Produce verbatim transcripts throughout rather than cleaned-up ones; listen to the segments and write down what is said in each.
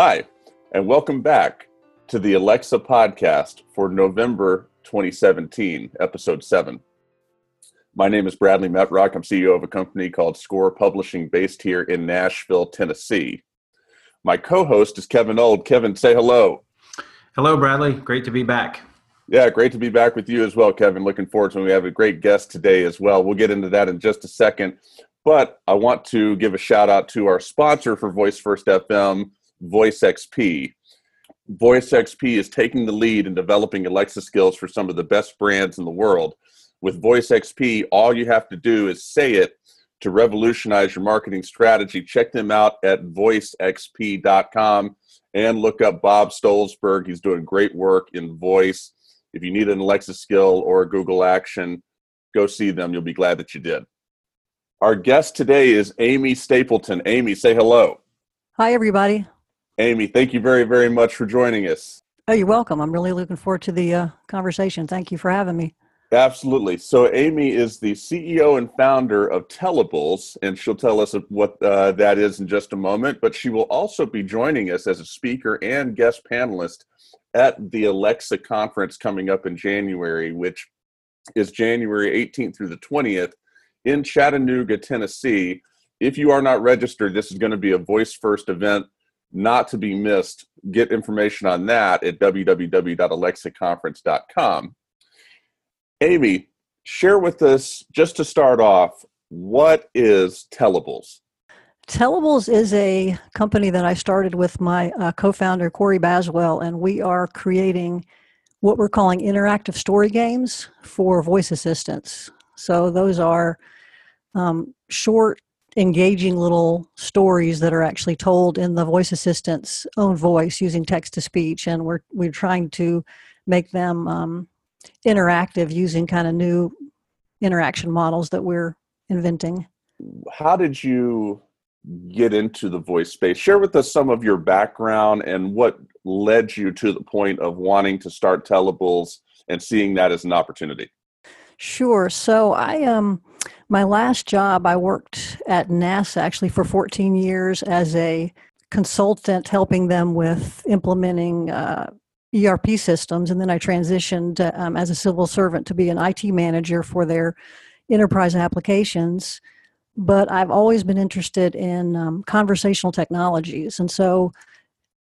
Hi, and welcome back to the Alexa podcast for November twenty seventeen, episode seven. My name is Bradley Metrock. I'm C E O of a company called Score Publishing based here in Nashville, Tennessee. My co-host is Kevin Old. Kevin, say hello. Hello, Bradley. Great to be back. Yeah, great to be back with you as well, Kevin. Looking forward to it. We have a great guest today as well. We'll get into that in just a second. But I want to give a shout out to our sponsor for Voice First F M, Voice X P. Voice X P is taking the lead in developing Alexa skills for some of the best brands in the world. With Voice X P, all you have to do is say it to revolutionize your marketing strategy. Check them out at voice x p dot com and look up Bob Stolzberg. He's doing great work in voice. If you need an Alexa skill or a Google action, go see them. You'll be glad that you did. Our guest today is Amy Stapleton. Amy, say hello. Hi, everybody. Amy, thank you very, very much for joining us. Oh, you're welcome. I'm really looking forward to the uh, conversation. Thank you for having me. Absolutely. So Amy is the C E O and founder of Tellables, and she'll tell us what uh, that is in just a moment, but she will also be joining us as a speaker and guest panelist at the Alexa conference coming up in January, which is January eighteenth through the twentieth in Chattanooga, Tennessee. If you are not registered, this is going to be a Voice First event, not to be missed. Get information on that at w w w dot alexa conference dot com. Amy, share with us, just to start off, what is Tellables? Tellables is a company that I started with my uh, co-founder, Corey Baswell, and we are creating what we're calling interactive story games for voice assistants. So those are um, short, engaging little stories that are actually told in the voice assistant's own voice using text-to-speech, and we're, we're trying to make them um, interactive using kind of new interaction models that we're inventing. How did you get into the voice space? Share with us some of your background and what led you to the point of wanting to start Tellables and seeing that as an opportunity. Sure. So I um my last job, I worked at NASA actually for fourteen years as a consultant helping them with implementing uh E R P systems, and then I transitioned um, as a civil servant to be an I T manager for their enterprise applications. But I've always been interested in um, conversational technologies. And so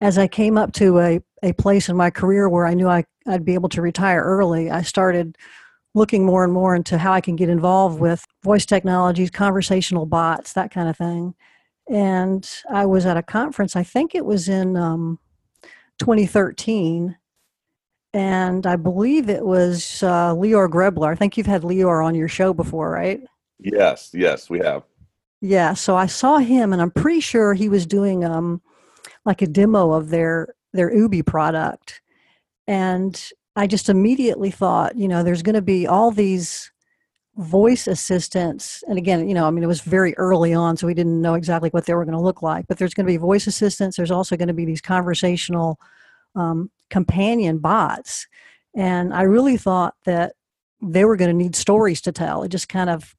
as I came up to a, a place in my career where I knew I, I'd be able to retire early, I started looking more and more into how I can get involved with voice technologies, conversational bots, that kind of thing. And I was at a conference, I think it was in um, twenty thirteen, and I believe it was uh, Lior Grebler. I think you've had Lior on your show before, right? Yes, yes, we have. Yeah, so I saw him, and I'm pretty sure he was doing um, like a demo of their their Ubi product, and I just immediately thought, you know, there's going to be all these voice assistants, and again, you know, I mean, it was very early on, so we didn't know exactly what they were going to look like, but there's going to be voice assistants. There's also going to be these conversational um, companion bots, and I really thought that they were going to need stories to tell. It just kind of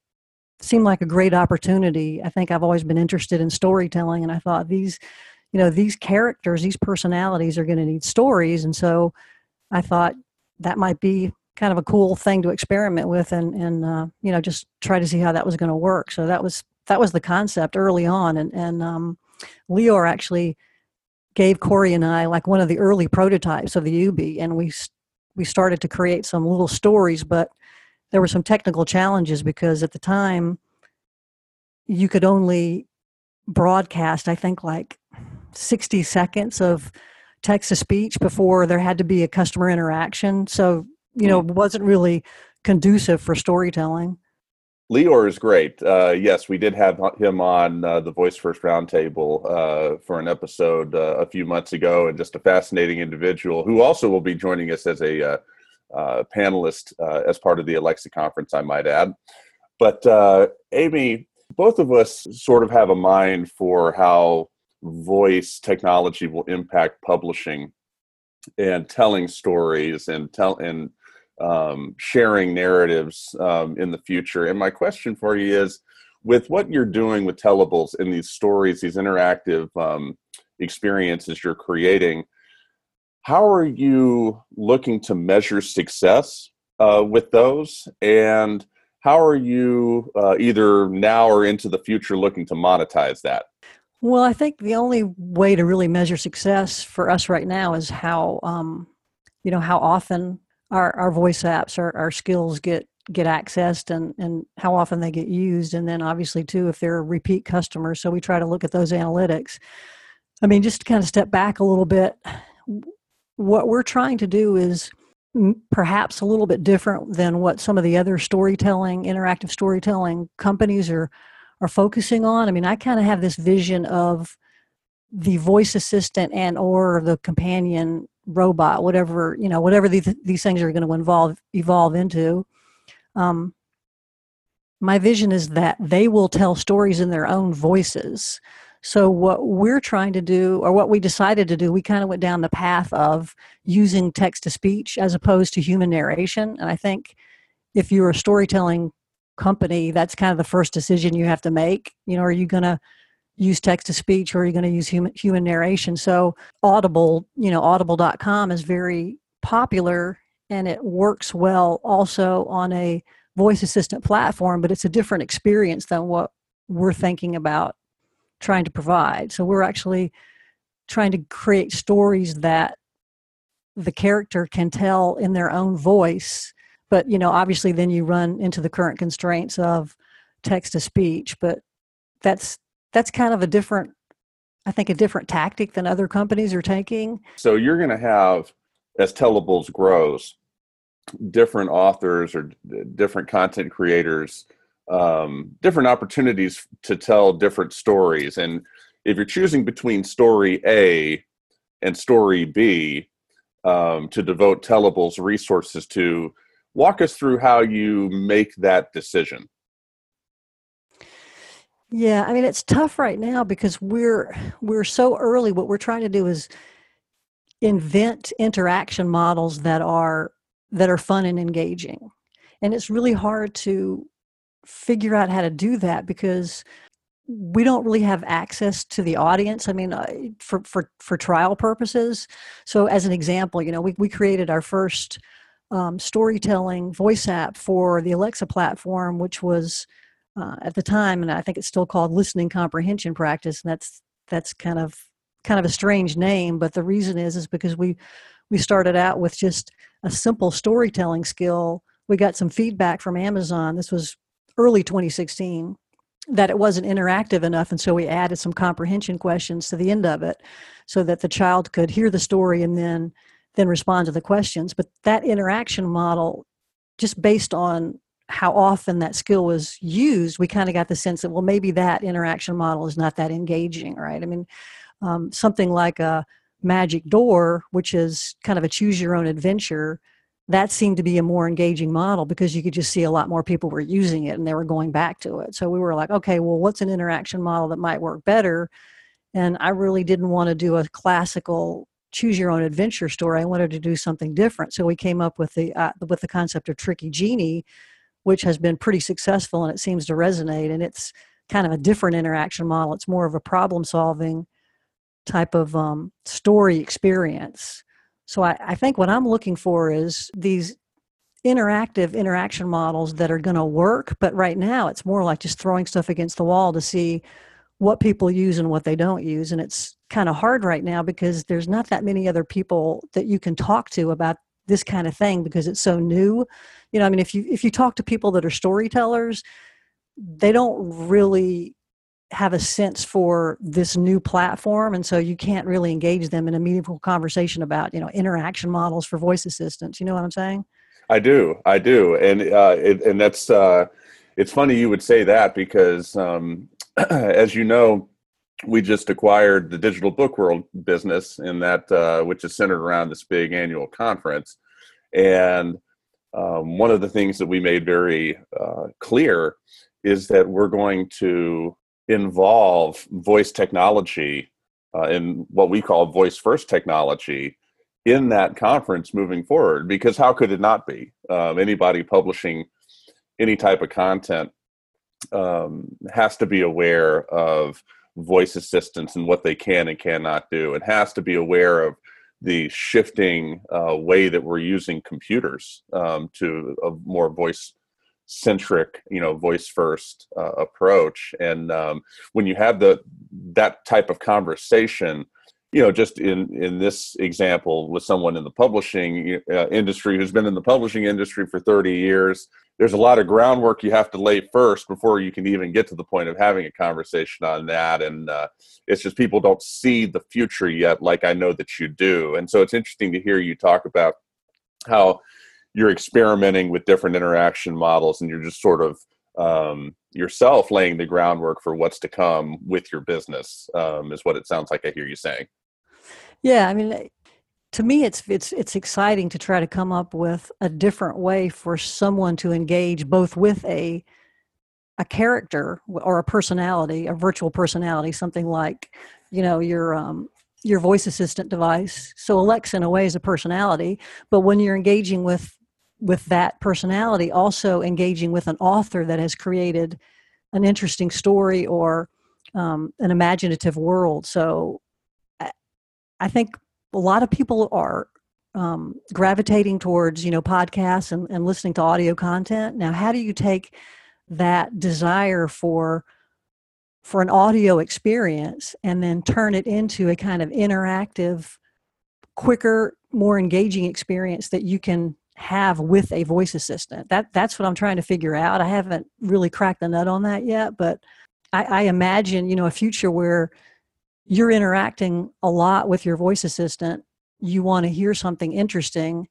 seemed like a great opportunity. I think I've always been interested in storytelling, and I thought these, you know, these characters, these personalities are going to need stories, and so I thought that might be kind of a cool thing to experiment with, and, and uh, you know, just try to see how that was going to work. So that was that was the concept early on. And, and um, Lior actually gave Corey and I like one of the early prototypes of the Ubi, and we we started to create some little stories, but there were some technical challenges because at the time you could only broadcast, I think, like sixty seconds of text-to-speech before there had to be a customer interaction. So you know, wasn't really conducive for storytelling. Lior is great. Uh, yes, we did have him on uh, the Voice First Roundtable uh, for an episode uh, a few months ago, and just a fascinating individual who also will be joining us as a uh, uh, panelist uh, as part of the Alexa conference, I might add. But uh, Amy, both of us sort of have a mind for how voice technology will impact publishing and telling stories and tell and um, sharing narratives um, in the future. And my question for you is, with what you're doing with Tellables in these stories, these interactive um, experiences you're creating, how are you looking to measure success uh, with those? And how are you uh, either now or into the future looking to monetize that? Well, I think the only way to really measure success for us right now is how, um, you know, how often our, our voice apps, our, our skills get, get accessed and, and how often they get used. And then obviously too, if they're repeat customers. So we try to look at those analytics. I mean, just to kind of step back a little bit, what we're trying to do is perhaps a little bit different than what some of the other storytelling, interactive storytelling companies are are focusing on. I mean, I kind of have this vision of the voice assistant and or the companion robot, whatever, you know, whatever these, these things are going to involve, evolve into. Um, my vision is that they will tell stories in their own voices. So what we're trying to do, or what we decided to do, we kind of went down the path of using text-to-speech as opposed to human narration. And I think if you're a storytelling company, that's kind of the first decision you have to make. You know, are you going to use text-to-speech or are you going to use human, human narration? So Audible, you know, audible dot com is very popular and it works well also on a voice assistant platform, but it's a different experience than what we're thinking about trying to provide. So we're actually trying to create stories that the character can tell in their own voice. But, you know, obviously then you run into the current constraints of text to speech, but that's, that's kind of a different, I think a different tactic than other companies are taking. So you're going to have, as Tellables grows, different authors or different content creators, um, different opportunities to tell different stories. And if you're choosing between story A and story B, um, to devote Tellables resources to, walk us through how you make that decision. Yeah, I mean, it's tough right now because we're we're so early. What we're trying to do is invent interaction models that are that are fun and engaging. And it's really hard to figure out how to do that because we don't really have access to the audience. I mean, for for for trial purposes. So as an example, you know, we we created our first Um, storytelling voice app for the Alexa platform, which was uh, at the time, and I think it's still called Listening Comprehension Practice. And that's that's kind of kind of a strange name, but the reason is is because we we started out with just a simple storytelling skill. We got some feedback from Amazon. This was early twenty sixteen that it wasn't interactive enough, and so we added some comprehension questions to the end of it, so that the child could hear the story and then. then respond to the questions. But that interaction model, just based on how often that skill was used, we kind of got the sense that, well, maybe that interaction model is not that engaging, right? I mean, um, something like a magic door, which is kind of a choose your own adventure, that seemed to be a more engaging model because you could just see a lot more people were using it and they were going back to it. So we were like, okay, well, what's an interaction model that might work better? And I really didn't want to do a classical choose your own adventure story. I wanted to do something different. So we came up with the uh, with the concept of Tricky Genie, which has been pretty successful and it seems to resonate. And it's kind of a different interaction model. It's more of a problem solving type of um, story experience. So I, I think what I'm looking for is these interactive interaction models that are going to work. But right now it's more like just throwing stuff against the wall to see what people use and what they don't use. And it's kind of hard right now because there's not that many other people that you can talk to about this kind of thing because it's so new. You know, I mean, if you, if you talk to people that are storytellers, they don't really have a sense for this new platform. And so you can't really engage them in a meaningful conversation about, you know, interaction models for voice assistants. You know what I'm saying? I do. I do. And, uh, it, and that's, uh, it's funny you would say that because, um, as you know, we just acquired the Digital Book World business in that, uh, which is centered around this big annual conference. And um, one of the things that we made very uh, clear is that we're going to involve voice technology uh, in what we call voice first technology in that conference moving forward, because how could it not be? Um, anybody publishing any type of content Um, has to be aware of voice assistants and what they can and cannot do. It has to be aware of the shifting uh, way that we're using computers um, to a more voice-centric, you know, voice-first uh, approach. And um, when you have the that type of conversation, you know, just in, in this example with someone in the publishing uh, industry who's been in the publishing industry for thirty years, there's a lot of groundwork you have to lay first before you can even get to the point of having a conversation on that. And uh, it's just people don't see the future yet, like I know that you do. And so it's interesting to hear you talk about how you're experimenting with different interaction models and you're just sort of um, yourself laying the groundwork for what's to come with your business um, is what it sounds like I hear you saying. Yeah, I mean, to me, it's it's it's exciting to try to come up with a different way for someone to engage both with a a character or a personality, a virtual personality, something like, you know, your um, your voice assistant device. So Alexa, in a way, is a personality, but when you're engaging with with that personality, also engaging with an author that has created an interesting story or um, an imaginative world. So I, I think a lot of people are um, gravitating towards, you know, podcasts and, and listening to audio content. Now, how do you take that desire for for an audio experience and then turn it into a kind of interactive, quicker, more engaging experience that you can have with a voice assistant? That that's what I'm trying to figure out. I haven't really cracked the nut on that yet, but I, I imagine, you know, a future where you're interacting a lot with your voice assistant. You want to hear something interesting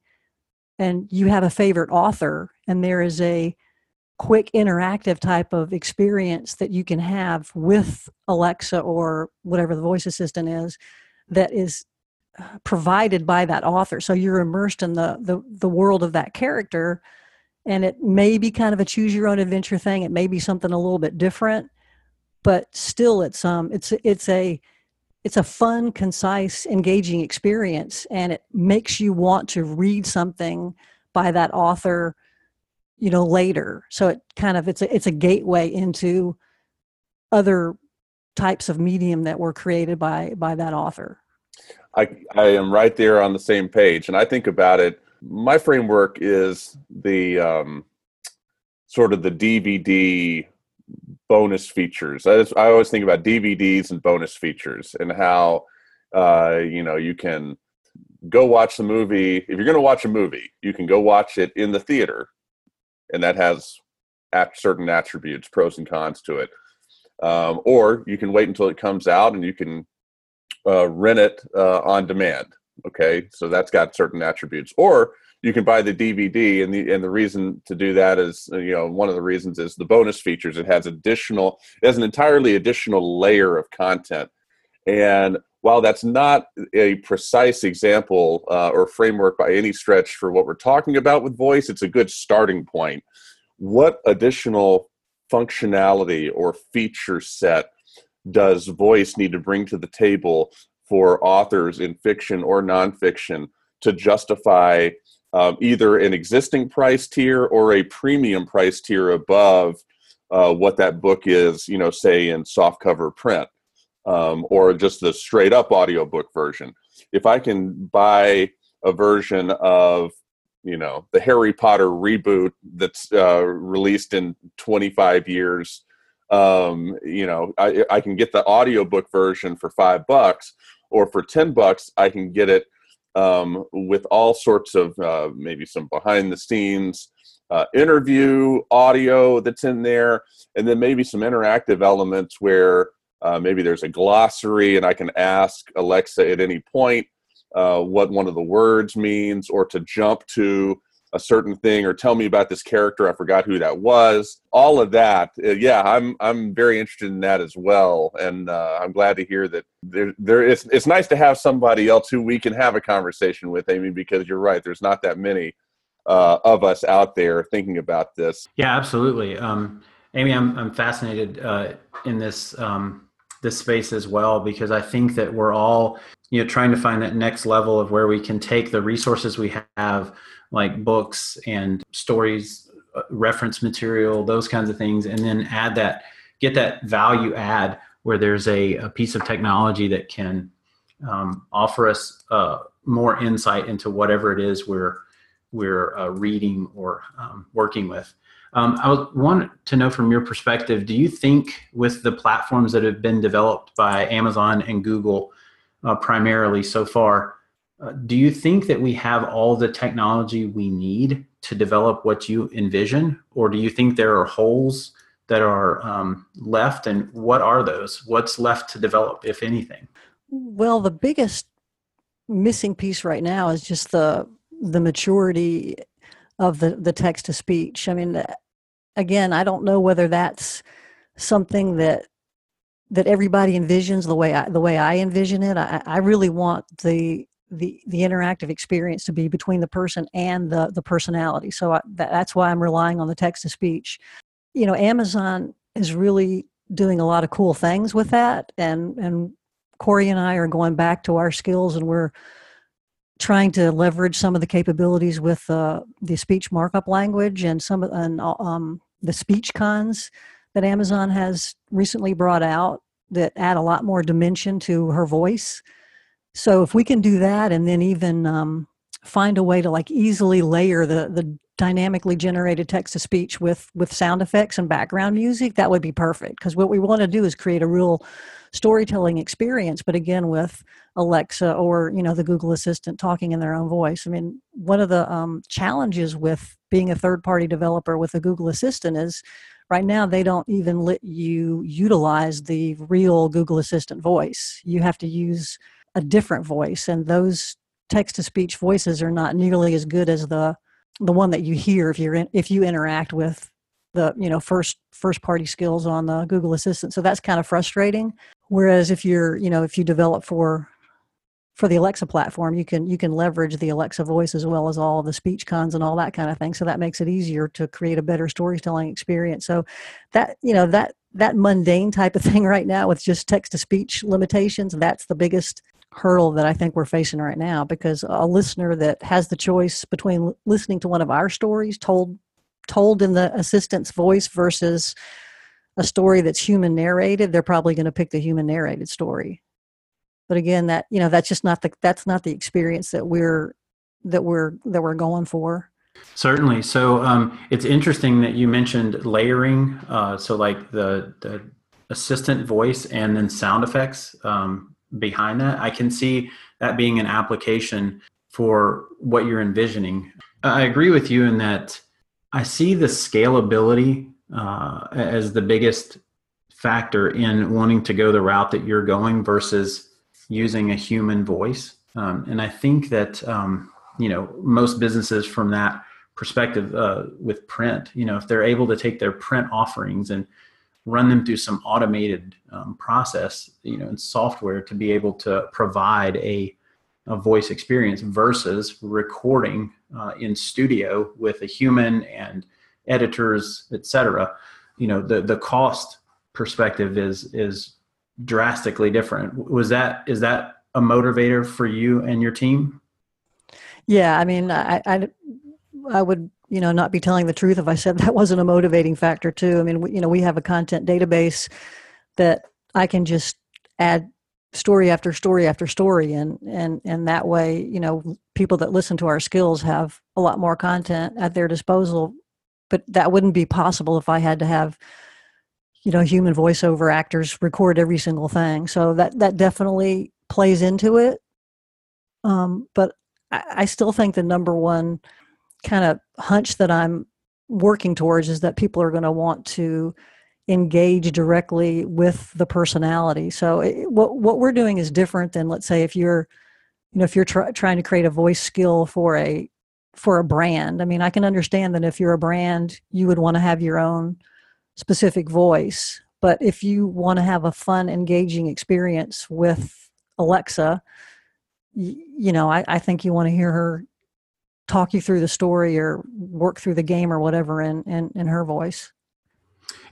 and you have a favorite author, and there is a quick interactive type of experience that you can have with Alexa or whatever the voice assistant is that is provided by that author. So you're immersed in the, the, the world of that character, and it may be kind of a choose your own adventure thing. It may be something a little bit different, but still it's, um, it's, it's a, it's a fun, concise, engaging experience, and it makes you want to read something by that author, you know, later. So it kind of, it's a, it's a gateway into other types of medium that were created by, by that author. I, I am right there on the same page. And I think about it, my framework is the um, sort of the D V D bonus features. I, just, I always think about D V Ds and bonus features and how, uh, you know, you can go watch the movie. If you're going to watch a movie, you can go watch it in the theater. And that has certain attributes, pros and cons to it. Um, or you can wait until it comes out and you can Uh, rent it uh, on demand. Okay, so that's got certain attributes. Or you can buy the D V D, and the and the reason to do that is, you know, one of the reasons is the bonus features. It has additional, it has an entirely additional layer of content. And while that's not a precise example uh, or framework by any stretch for what we're talking about with voice, it's a good starting point. What additional functionality or feature set does voice need to bring to the table for authors in fiction or nonfiction to justify um, either an existing price tier or a premium price tier above uh, what that book is, you know, say in softcover print um, or just the straight up audiobook version? If I can buy a version of, you know, the Harry Potter reboot that's uh, released in twenty-five years, Um, you know, I, I can get the audiobook version for five bucks, or for ten bucks, I can get it um, with all sorts of uh, maybe some behind the scenes uh, interview audio that's in there. And then maybe some interactive elements where uh, maybe there's a glossary and I can ask Alexa at any point uh, what one of the words means, or to jump to a certain thing, or tell me about this character, I forgot who that was. All of that, uh, yeah, I'm I'm very interested in that as well, and uh, I'm glad to hear that there there it's it's nice to have somebody else who we can have a conversation with, Amy, because you're right, there's not that many uh, of us out there thinking about this. Yeah, absolutely, um, Amy, I'm I'm fascinated uh, in this um, this space as well, because I think that we're all, you know, trying to find that next level of where we can take the resources we have, like books and stories, reference material, those kinds of things, and then add that, get that value add where there's a, a piece of technology that can um, offer us uh, more insight into whatever it is we're, we're uh, reading or um, working with. Um, I want to know from your perspective, do you think with the platforms that have been developed by Amazon and Google uh, primarily so far, uh, do you think that we have all the technology we need to develop what you envision? Or do you think there are holes that are um, left, and what are those? What's left to develop, if anything? Well, the biggest missing piece right now is just the, the maturity of the, the text-to-speech. I mean, again, I don't know whether that's something that that everybody envisions the way I, the way I envision it. I, I really want the, the the interactive experience to be between the person and the the personality. So I, that, that's why I'm relying on the text-to-speech. You know, Amazon is really doing a lot of cool things with that, and and Corey and I are going back to our skills, and we're trying to leverage some of the capabilities with uh, the speech markup language and some of and, um, the speech cons that Amazon has recently brought out that add a lot more dimension to her voice. So if we can do that, and then even um, find a way to like easily layer the, the dynamically generated text-to-speech with, with sound effects and background music, that would be perfect. Because what we want to do is create a real storytelling experience, but again, with Alexa or, you know, the Google Assistant talking in their own voice. I mean, one of the um, challenges with being a third-party developer with a Google Assistant is right now they don't even let you utilize the real Google Assistant voice. You have to use a different voice, and those text-to-speech voices are not nearly as good as the the one that you hear if you're in, if you interact with the, you know, first first party skills on the Google Assistant. So that's kind of frustrating. Whereas if you're, you know, if you develop for for the Alexa platform, you can you can leverage the Alexa voice as well as all the speech cons and all that kind of thing. So that makes it easier to create a better storytelling experience. So that, you know, that that mundane type of thing right now with just text to speech limitations, that's the biggest hurdle that I think we're facing right now, because a listener that has the choice between listening to one of our stories told told in the assistant's voice versus a story that's human narrated, they're probably going to pick the human narrated story. But again, that, you know, that's just not the that's not the experience that we're that we're that we're going for. Certainly. So um, it's interesting that you mentioned layering. Uh, so like the the assistant voice and then sound effects. Um, behind that, I can see that being an application for what you're envisioning. I agree with you in that I see the scalability uh, as the biggest factor in wanting to go the route that you're going versus using a human voice. Um, and I think that, um, you know, most businesses from that perspective uh, with print, you know, if they're able to take their print offerings and run them through some automated um, process, you know, and software to be able to provide a, a voice experience versus recording uh, in studio with a human and editors, et cetera. You know, the, the cost perspective is, is drastically different. Was that, is that a motivator for you and your team? Yeah. I mean, I, I, I would, you know, not be telling the truth if I said that wasn't a motivating factor too. I mean, we, you know, we have a content database that I can just add story after story after story. And, and, and that way, you know, people that listen to our skills have a lot more content at their disposal, but that wouldn't be possible if I had to have, you know, human voiceover actors record every single thing. So that, that definitely plays into it. Um, but I, I still think the number one kind of hunch that I'm working towards is that people are going to want to engage directly with the personality. So it, what what we're doing is different than, let's say, if you're, you know, if you're try, trying to create a voice skill for a for a brand. I mean, I can understand that if you're a brand, you would want to have your own specific voice. But if you want to have a fun, engaging experience with Alexa, you, you know, I, I think you want to hear her talk you through the story or work through the game or whatever in, in, in her voice.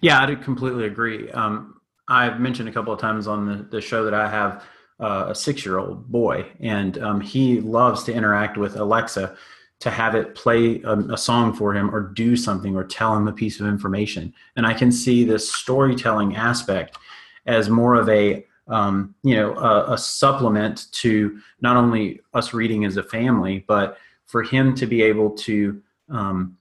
Yeah, I do completely agree. Um, I've mentioned a couple of times on the, the show that I have uh, a six-year-old boy, and um, he loves to interact with Alexa to have it play a, a song for him or do something or tell him a piece of information. And I can see this storytelling aspect as more of a um, you know a, a supplement to not only us reading as a family, but for him to be able to um,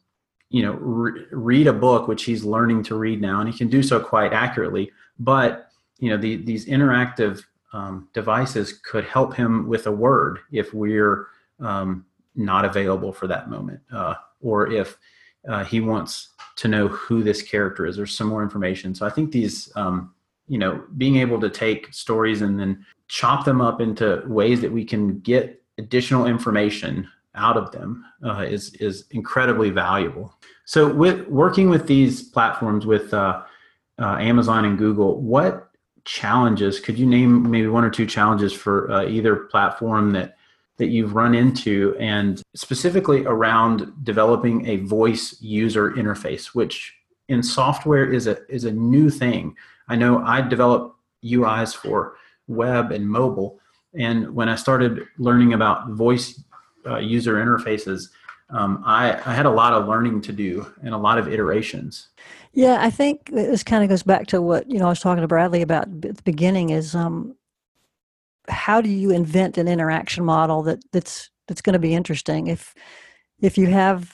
you know re read a book, which he's learning to read now, and he can do so quite accurately. But you know the, these interactive um, devices could help him with a word if we're um, not available for that moment, uh, or if uh, he wants to know who this character is or some more information. So I think these, um, you know, being able to take stories and then chop them up into ways that we can get additional information out of them uh, is, is incredibly valuable. So with working with these platforms with uh, uh, Amazon and Google, what challenges, could you name maybe one or two challenges for uh, either platform that that you've run into, and specifically around developing a voice user interface, which in software is a is a new thing. I know I developed U Is for web and mobile, and when I started learning about voice uh, user interfaces, um, I, I had a lot of learning to do and a lot of iterations. Yeah, I think this kind of goes back to what you know I was talking to Bradley about at the beginning is um, how do you invent an interaction model that that's that's going to be interesting? If if you have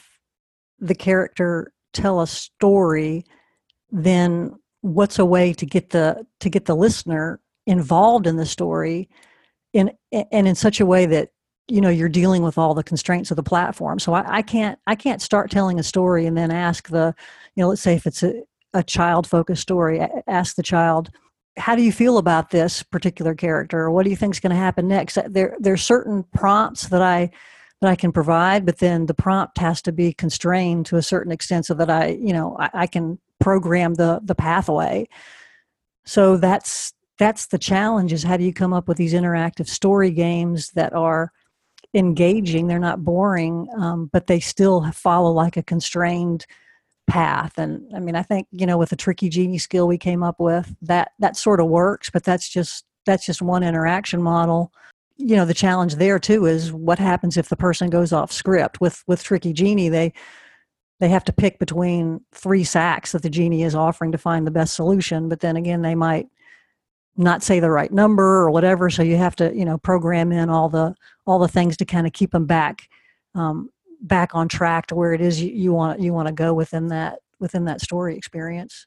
the character tell a story, then what's a way to get the to get the listener involved in the story, in and in such a way that you know you're dealing with all the constraints of the platform? So I, I can't I can't start telling a story and then ask the you know let's say if it's a, a child focused story, ask the child, how do you feel about this particular character? Or what do you think is going to happen next? There, there are certain prompts that I, that I can provide, but then the prompt has to be constrained to a certain extent so that I, you know, I, I can program the, the pathway. So that's, that's the challenge, is how do you come up with these interactive story games that are engaging? They're not boring, um, but they still follow like a constrained path. And I mean, I think, you know, with the Tricky Genie skill we came up with, that, that sort of works, but that's just, that's just one interaction model. You know, the challenge there too is what happens if the person goes off script. With, with Tricky Genie, they, they have to pick between three sacks that the genie is offering to find the best solution. But then again, they might not say the right number or whatever. So you have to, you know, program in all the, all the things to kind of keep them back, um, back on track to where it is you, you want you want to go within that within that story experience.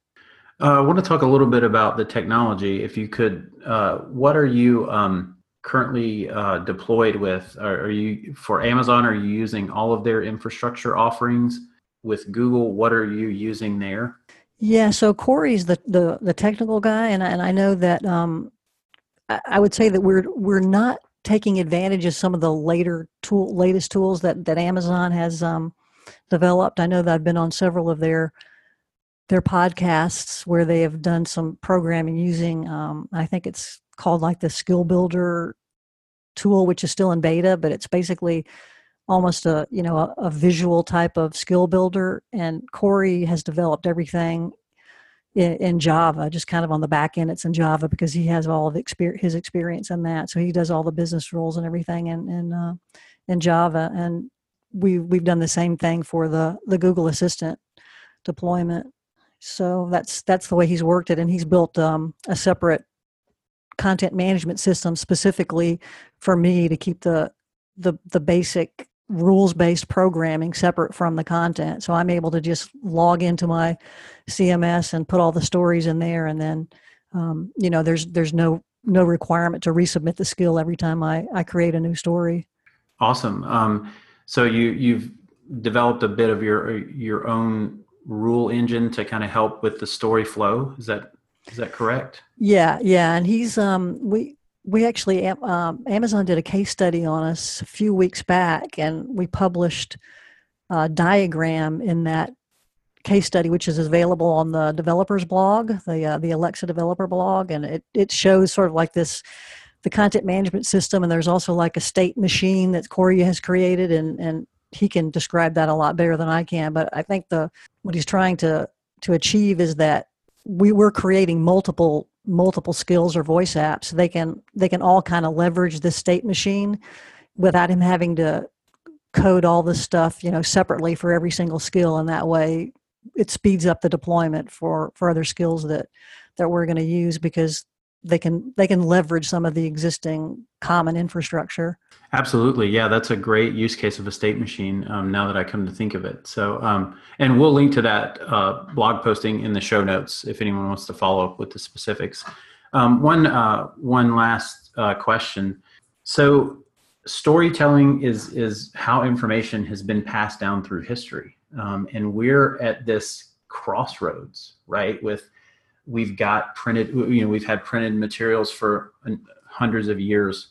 Uh, I want to talk a little bit about the technology, if you could. Uh, what are you um, currently uh, deployed with? Are, are you for Amazon? Are you using all of their infrastructure offerings? With Google, what are you using there? Yeah, so Corey's the the, the technical guy, and I, and I know that um, I, I would say that we're we're not taking advantage of some of the later tool, latest tools that, that Amazon has um, developed. I know that I've been on several of their their podcasts where they have done some programming using, um, I think it's called like the Skill Builder tool, which is still in beta, but it's basically almost a, you know, a, a visual type of skill builder. And Corey has developed everything in, in Java, just kind of on the back end. It's in Java because he has all of experience, his experience in that. So he does all the business rules and everything in in, uh, in Java. And we we've done the same thing for the the Google Assistant deployment. So that's that's the way he's worked it, and he's built um, a separate content management system specifically for me to keep the the the basic rules-based programming separate from the content. So I'm able to just log into my C M S and put all the stories in there. And then, um, you know, there's, there's no, no requirement to resubmit the skill every time I, I create a new story. Awesome. Um, so you, you've developed a bit of your, your own rule engine to kind of help with the story flow. Is that, is that correct? Yeah. Yeah. And he's, um, we, We actually, um, Amazon did a case study on us a few weeks back, and we published a diagram in that case study, which is available on the developer's blog, the uh, the Alexa developer blog, and it, it shows sort of like this, the content management system, and there's also like a state machine that Corey has created, and, and he can describe that a lot better than I can, but I think the what he's trying to, to achieve is that we were creating multiple multiple skills or voice apps. They can they can all kind of leverage the state machine without him having to code all this stuff, you know, separately for every single skill. And that way it speeds up the deployment for, for other skills that, that we're going to use, because they can they can leverage some of the existing common infrastructure. Absolutely. Yeah, that's a great use case of a state machine, um, now that I come to think of it. So, um, and we'll link to that uh, blog posting in the show notes if anyone wants to follow up with the specifics. Um, one, uh, one last uh, question. So storytelling is, is how information has been passed down through history. Um, and we're at this crossroads, right? With we've got printed, you know, we've had printed materials for hundreds of years.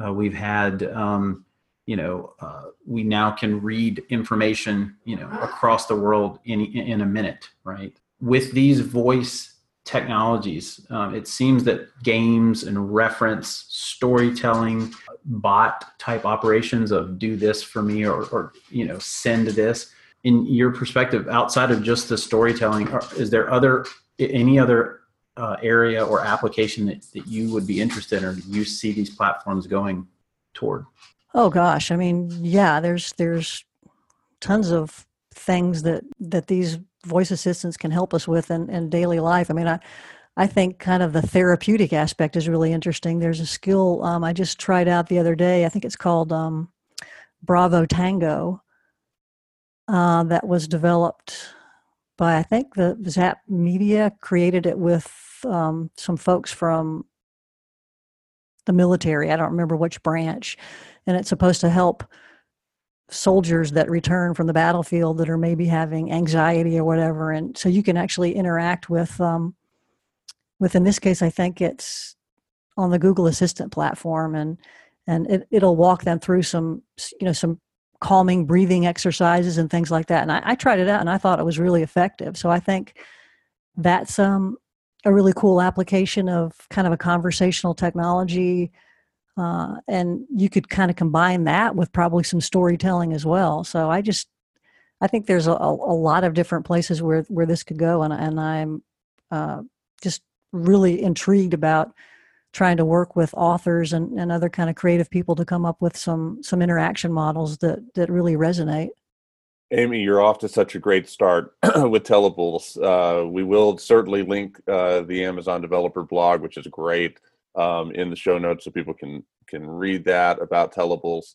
Uh, we've had, um, you know, uh, we now can read information, you know, across the world in in a minute, right? With these voice technologies, um, it seems that games and reference storytelling, bot type operations of do this for me, or, or you know, send this. In your perspective, outside of just the storytelling, is there other any other uh, area or application that, that you would be interested in, or do you see these platforms going toward? Oh gosh, I mean, yeah, there's there's tons of things that, that these voice assistants can help us with in, in daily life. I mean, I I think kind of the therapeutic aspect is really interesting. There's a skill um, I just tried out the other day. I think it's called um, Bravo Tango. Uh, that was developed by, I think, the Zap Media created it with um, some folks from the military. I don't remember which branch. And it's supposed to help soldiers that return from the battlefield that are maybe having anxiety or whatever. And so you can actually interact with, um, with in this case, I think it's on the Google Assistant platform. And, and it, it'll walk them through some, you know, some calming breathing exercises and things like that. And I, I tried it out and I thought it was really effective. So I think that's um, a really cool application of kind of a conversational technology. Uh, and you could kind of combine that with probably some storytelling as well. So I just, I think there's a, a lot of different places where, where this could go. And, and I'm uh, just really intrigued about trying to work with authors and, and other kind of creative people to come up with some some interaction models that that really resonate. Amy, you're off to such a great start with Tellables. Uh, we will certainly link uh, the Amazon developer blog, which is great, um, in the show notes so people can can read that about Tellables.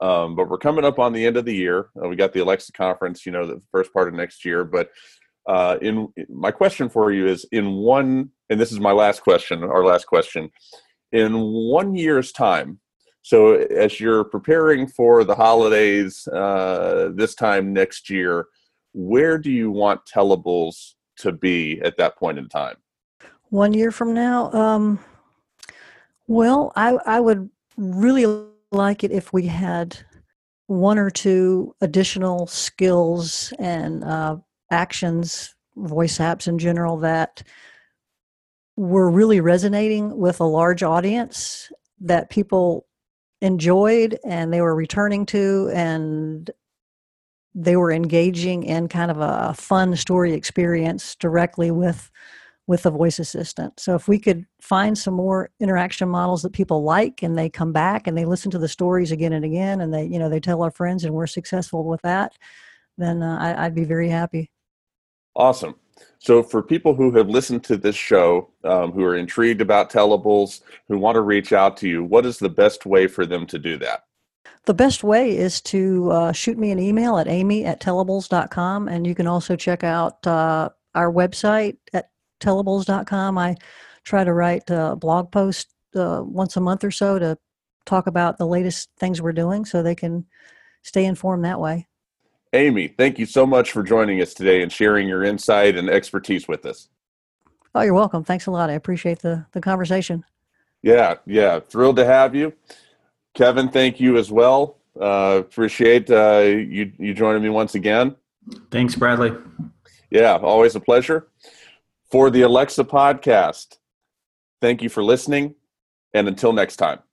Um, but we're coming up on the end of the year. Uh, we got the Alexa conference, you know, the first part of next year. But uh, in my question for you is in one. And this is my last question, our last question. In one year's time, so as you're preparing for the holidays uh, this time next year, where do you want Tellables to be at that point in time? One year from now? Um, well, I, I would really like it if we had one or two additional skills and uh, actions, voice apps in general, that were really resonating with a large audience that people enjoyed and they were returning to, and they were engaging in kind of a fun story experience directly with with the voice assistant. So if we could find some more interaction models that people like and they come back and they listen to the stories again and again, and they, you know, they tell our friends and we're successful with that, then uh, I, I'd be very happy. Awesome. So for people who have listened to this show, um, who are intrigued about Tellables, who want to reach out to you, what is the best way for them to do that? The best way is to uh, shoot me an email at amy at tellables dot com, and you can also check out uh, our website at tellables dot com. I try to write a blog post uh, once a month or so to talk about the latest things we're doing so they can stay informed that way. Amy, thank you so much for joining us today and sharing your insight and expertise with us. Oh, you're welcome. Thanks a lot. I appreciate the, the conversation. Yeah, yeah. Thrilled to have you. Kevin, thank you as well. Uh, appreciate uh, you, you joining me once again. Thanks, Bradley. Yeah, always a pleasure. For the Alexa podcast, thank you for listening, and until next time.